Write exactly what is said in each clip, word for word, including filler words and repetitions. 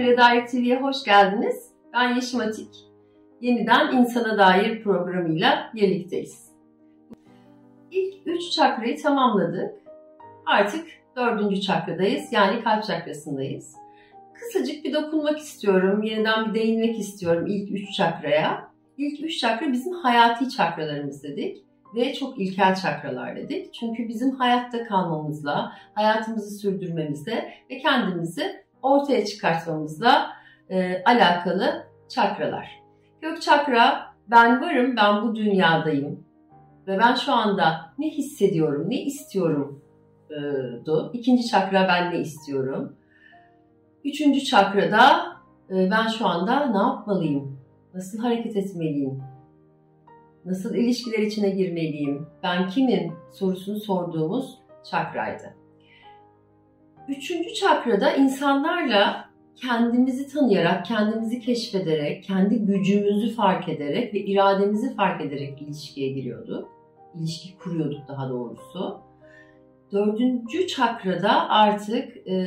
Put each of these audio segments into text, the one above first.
İzmir Adalet T V'ye hoş geldiniz. Ben Yeşim Atik. Yeniden insana dair programıyla birlikteyiz. İlk üç çakrayı tamamladık. Artık dördüncü çakradayız. Yani kalp çakrasındayız. Kısacık bir dokunmak istiyorum. Yeniden bir değinmek istiyorum ilk üç çakraya. İlk üç çakra bizim hayati çakralarımız dedik. Ve çok ilkel çakralar dedik. Çünkü bizim hayatta kalmamızla, hayatımızı sürdürmemizle ve kendimizi ortaya çıkartmamızla e, alakalı çakralar. Gök çakra, ben varım, ben bu dünyadayım ve ben şu anda ne hissediyorum, ne istiyorum e, du. İkinci çakra, ben ne istiyorum. Üçüncü çakrada e, ben şu anda ne yapmalıyım, nasıl hareket etmeliyim, nasıl ilişkiler içine girmeliyim, ben kimim sorusunu sorduğumuz çakraydı. Üçüncü çakrada insanlarla kendimizi tanıyarak, kendimizi keşfederek, kendi gücümüzü fark ederek ve irademizi fark ederek ilişkiye giriyorduk. İlişki kuruyorduk daha doğrusu. Dördüncü çakrada artık e,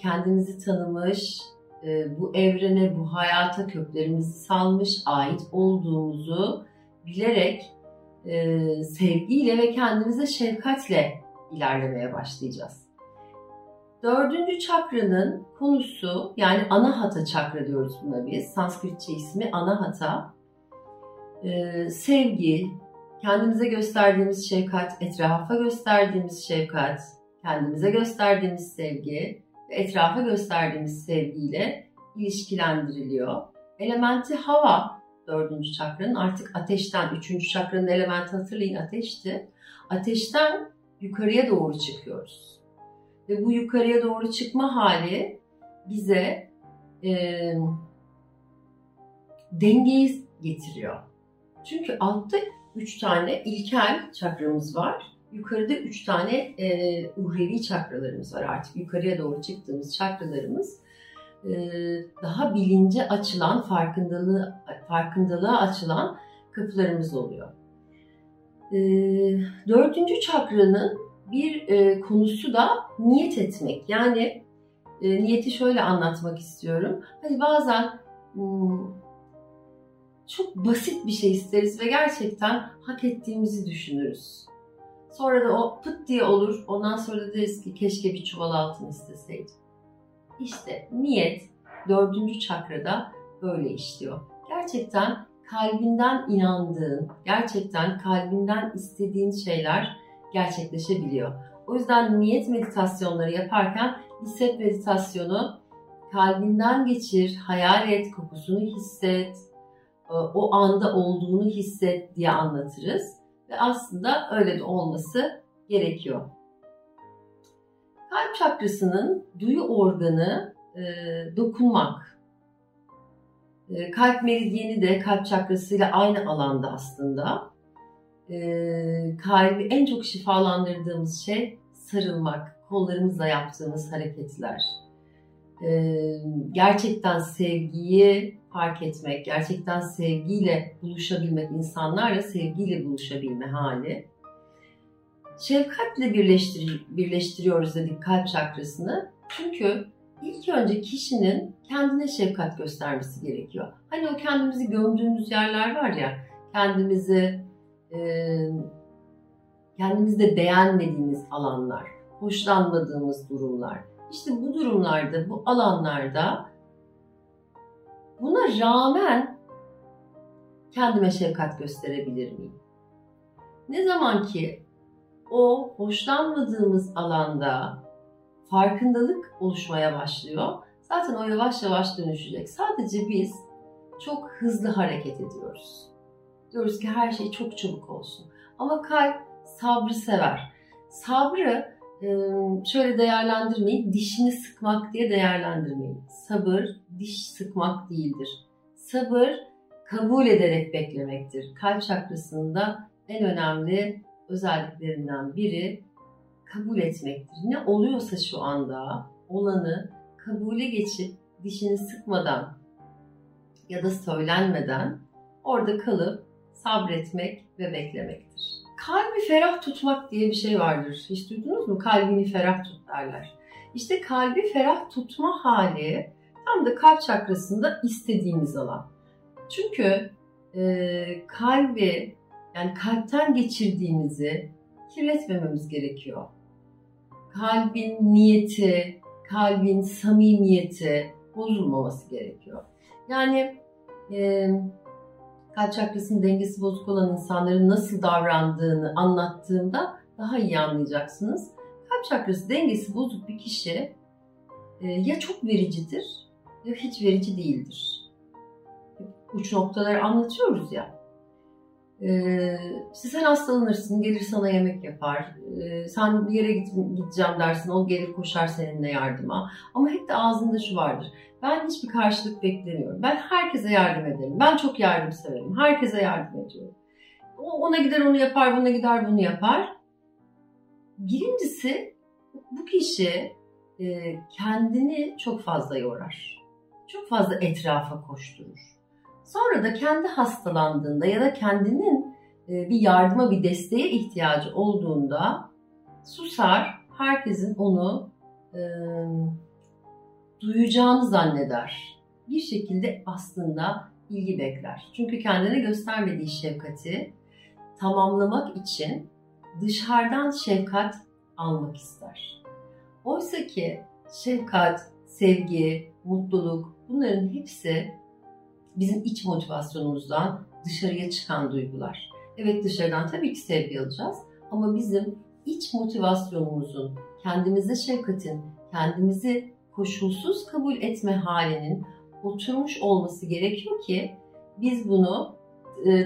kendimizi tanımış, e, bu evrene, bu hayata köklerimizi salmış, ait olduğumuzu bilerek e, sevgiyle ve kendimize şefkatle ilerlemeye başlayacağız. Dördüncü çakranın konusu, yani ana hata çakra diyoruz buna biz. Sanskritçe ismi ana hata. Ee, sevgi, kendimize gösterdiğimiz şefkat, etrafa gösterdiğimiz şefkat, kendimize gösterdiğimiz sevgi ve etrafa gösterdiğimiz sevgiyle ilişkilendiriliyor. Elementi hava, dördüncü çakranın artık ateşten, üçüncü çakranın elementi hatırlayın ateşti. Ateşten yukarıya doğru çıkıyoruz. Ve bu yukarıya doğru çıkma hali bize e, dengeyi getiriyor. Çünkü altta üç tane ilkel çakramız var. Yukarıda üç tane e, uhrevi çakralarımız var. Artık yukarıya doğru çıktığımız çakralarımız e, daha bilince açılan, farkındalığı, farkındalığa açılan kapılarımız oluyor. E, dördüncü çakranın bir e, konusu da niyet etmek. Yani e, niyeti şöyle anlatmak istiyorum. Hani bazen ım, çok basit bir şey isteriz ve gerçekten hak ettiğimizi düşünürüz. Sonra da o pıt diye olur. Ondan sonra da deriz ki keşke bir çuval altın isteseydim. İşte niyet dördüncü çakrada böyle işliyor. Gerçekten kalbinden inandığın, gerçekten kalbinden istediğin şeyler gerçekleşebiliyor. O yüzden niyet meditasyonları yaparken hisset meditasyonu kalbinden geçir, hayal et, kokusunu hisset, o anda olduğunu hisset diye anlatırız. Ve aslında öyle de olması gerekiyor. Kalp çakrasının duyu organı e, dokunmak. E, kalp meridyeni de kalp çakrasıyla aynı alanda aslında. Ee, kalbi en çok şifalandırdığımız şey sarılmak, kollarımızla yaptığımız hareketler. Ee, gerçekten sevgiyi fark etmek, gerçekten sevgiyle buluşabilmek, insanlarla sevgiyle buluşabilme hali. Şefkatle birleştir birleştiriyoruz dedik kalp çakrasını. Çünkü ilk önce kişinin kendine şefkat göstermesi gerekiyor. Hani o kendimizi gömdüğümüz yerler var ya, kendimizi kendimizde beğenmediğimiz alanlar, hoşlanmadığımız durumlar. İşte bu durumlarda, bu alanlarda buna rağmen kendime şefkat gösterebilir miyim? Ne zaman ki o hoşlanmadığımız alanda farkındalık oluşmaya başlıyor, zaten o yavaş yavaş dönüşecek. Sadece biz çok hızlı hareket ediyoruz. Diyoruz ki her şey çok çabuk olsun. Ama kalp sabrı sever. Sabrı şöyle değerlendirmeyin, dişini sıkmak diye değerlendirmeyin. Sabır diş sıkmak değildir. Sabır kabul ederek beklemektir. Kalp çakrasında en önemli özelliklerinden biri kabul etmektir. Ne oluyorsa şu anda olanı kabule geçip dişini sıkmadan ya da söylenmeden orada kalıp sabretmek ve beklemektir. Kalbi ferah tutmak diye bir şey vardır. Hiç duydunuz mu? Kalbini ferah tut derler. İşte kalbi ferah tutma hali tam da kalp çakrasında istediğimiz alan. Çünkü e, kalbi, yani kalpten geçirdiğimizi kirletmememiz gerekiyor. Kalbin niyeti, kalbin samimiyeti bozulmaması gerekiyor. Yani e, kalp çakrasının dengesi bozuk olan insanların nasıl davrandığını anlattığımda daha iyi anlayacaksınız. Kalp çakrası dengesi bozuk bir kişi e, ya çok vericidir ya hiç verici değildir. Uç noktaları anlatıyoruz ya. Ee, sen hastalanırsın, gelir sana yemek yapar, ee, sen bir yere gideceğim dersin, o gelir koşar seninle yardıma. Ama hep de ağzında şu vardır: ben hiçbir karşılık beklemiyorum, ben herkese yardım ederim, ben çok yardımseverim, herkese yardım ediyorum. O ona gider onu yapar, buna gider bunu yapar. Birincisi, bu kişi e, kendini çok fazla yorar, çok fazla etrafa koşturur. Sonra da kendi hastalandığında ya da kendinin bir yardıma, bir desteğe ihtiyacı olduğunda susar, herkesin onu e, duyacağını zanneder. Bir şekilde aslında ilgi bekler. Çünkü kendine göstermediği şefkati tamamlamak için dışarıdan şefkat almak ister. Oysa ki şefkat, sevgi, mutluluk, bunların hepsi bizim iç motivasyonumuzdan dışarıya çıkan duygular. Evet, dışarıdan tabii ki sevgi alacağız ama bizim iç motivasyonumuzun, kendimize şefkatin, kendimizi koşulsuz kabul etme halinin oturmuş olması gerekiyor ki biz bunu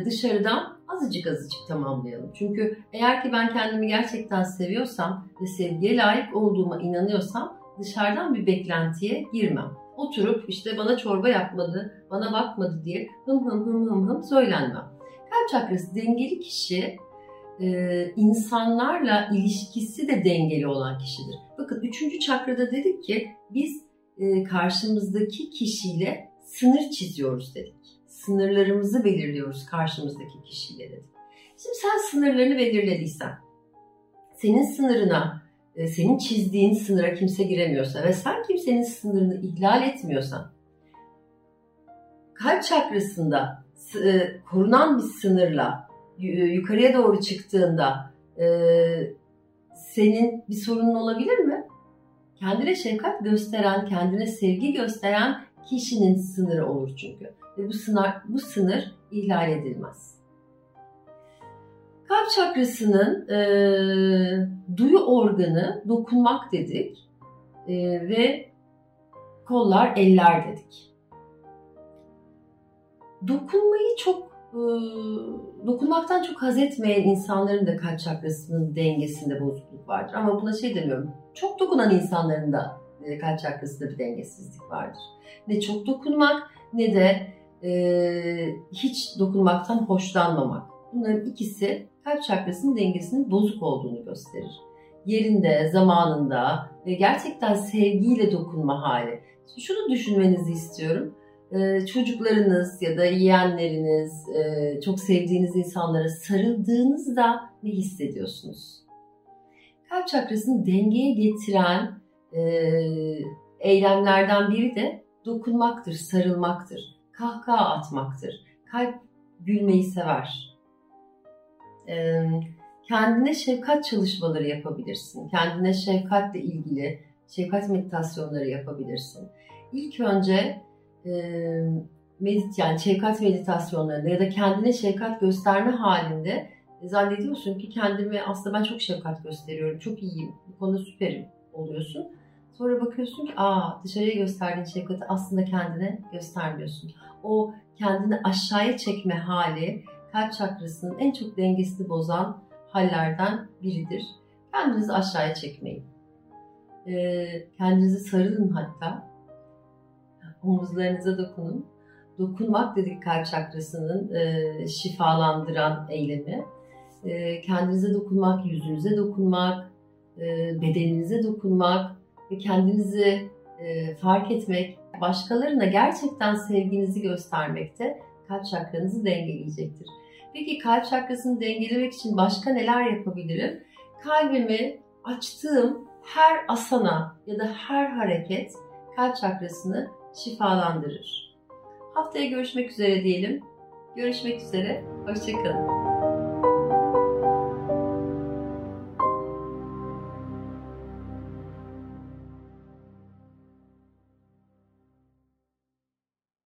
dışarıdan azıcık azıcık tamamlayalım. Çünkü eğer ki ben kendimi gerçekten seviyorsam ve sevgiye layık olduğuma inanıyorsam dışarıdan bir beklentiye girmem. Oturup işte bana çorba yapmadı, bana bakmadı diye hım hım hım hım hım söylenmem. Kalp çakrası dengeli kişi, insanlarla ilişkisi de dengeli olan kişidir. Bakın üçüncü çakrada dedik ki biz karşımızdaki kişiyle sınır çiziyoruz dedik. Sınırlarımızı belirliyoruz karşımızdaki kişiyle dedik. Şimdi sen sınırlarını belirlediysen, senin sınırına, senin çizdiğin sınıra kimse giremiyorsa ve sen kimsenin sınırını ihlal etmiyorsan, kalp çakrasında korunan bir sınırla yukarıya doğru çıktığında senin bir sorunun olabilir mi? Kendine şefkat gösteren, kendine sevgi gösteren kişinin sınırı olur çünkü. Ve bu sınır, bu sınır ihlal edilmez. Kalp çakrasının e, duyu organı dokunmak dedik e, ve kollar, eller dedik. Dokunmayı çok, e, dokunmaktan çok haz etmeyen insanların da kalp çakrasının dengesinde bozukluk vardır. Ama buna şey demiyorum, çok dokunan insanların da e, kalp çakrasında bir dengesizlik vardır. Ne çok dokunmak ne de e, hiç dokunmaktan hoşlanmamak. Bunların ikisi kalp çakrasının dengesinin bozuk olduğunu gösterir. Yerinde, zamanında ve gerçekten sevgiyle dokunma hali. Şunu düşünmenizi istiyorum. Ee, çocuklarınız ya da yeğenleriniz, e, çok sevdiğiniz insanlara sarıldığınızda ne hissediyorsunuz? Kalp çakrasını dengeye getiren e, eylemlerden biri de dokunmaktır, sarılmaktır, kahkaha atmaktır. Kalp gülmeyi sever. Kendine şefkat çalışmaları yapabilirsin. Kendine şefkatle ilgili şefkat meditasyonları yapabilirsin. İlk önce medit yani şefkat meditasyonlarında ya da kendine şefkat gösterme halinde zannediyorsun ki kendime aslında ben çok şefkat gösteriyorum, çok iyiyim, bu konuda süperim oluyorsun. Sonra bakıyorsun ki aa, dışarıya gösterdiğin şefkati aslında kendine göstermiyorsun. O kendini aşağıya çekme hali kalp çakrasının en çok dengesini bozan hallerden biridir. Kendinizi aşağıya çekmeyin. Kendinizi sarılın hatta. Omuzlarınıza dokunun. Dokunmak dedik kalp çakrasının şifalandıran eylemi. Kendinize dokunmak, yüzünüze dokunmak, bedeninize dokunmak ve kendinizi fark etmek, başkalarına gerçekten sevginizi göstermekte kalp çakranızı dengeleyecektir. Peki kalp çakrasını dengelemek için başka neler yapabilirim? Kalbimi açtığım her asana ya da her hareket kalp çakrasını şifalandırır. Haftaya görüşmek üzere diyelim. Görüşmek üzere, hoşça kalın.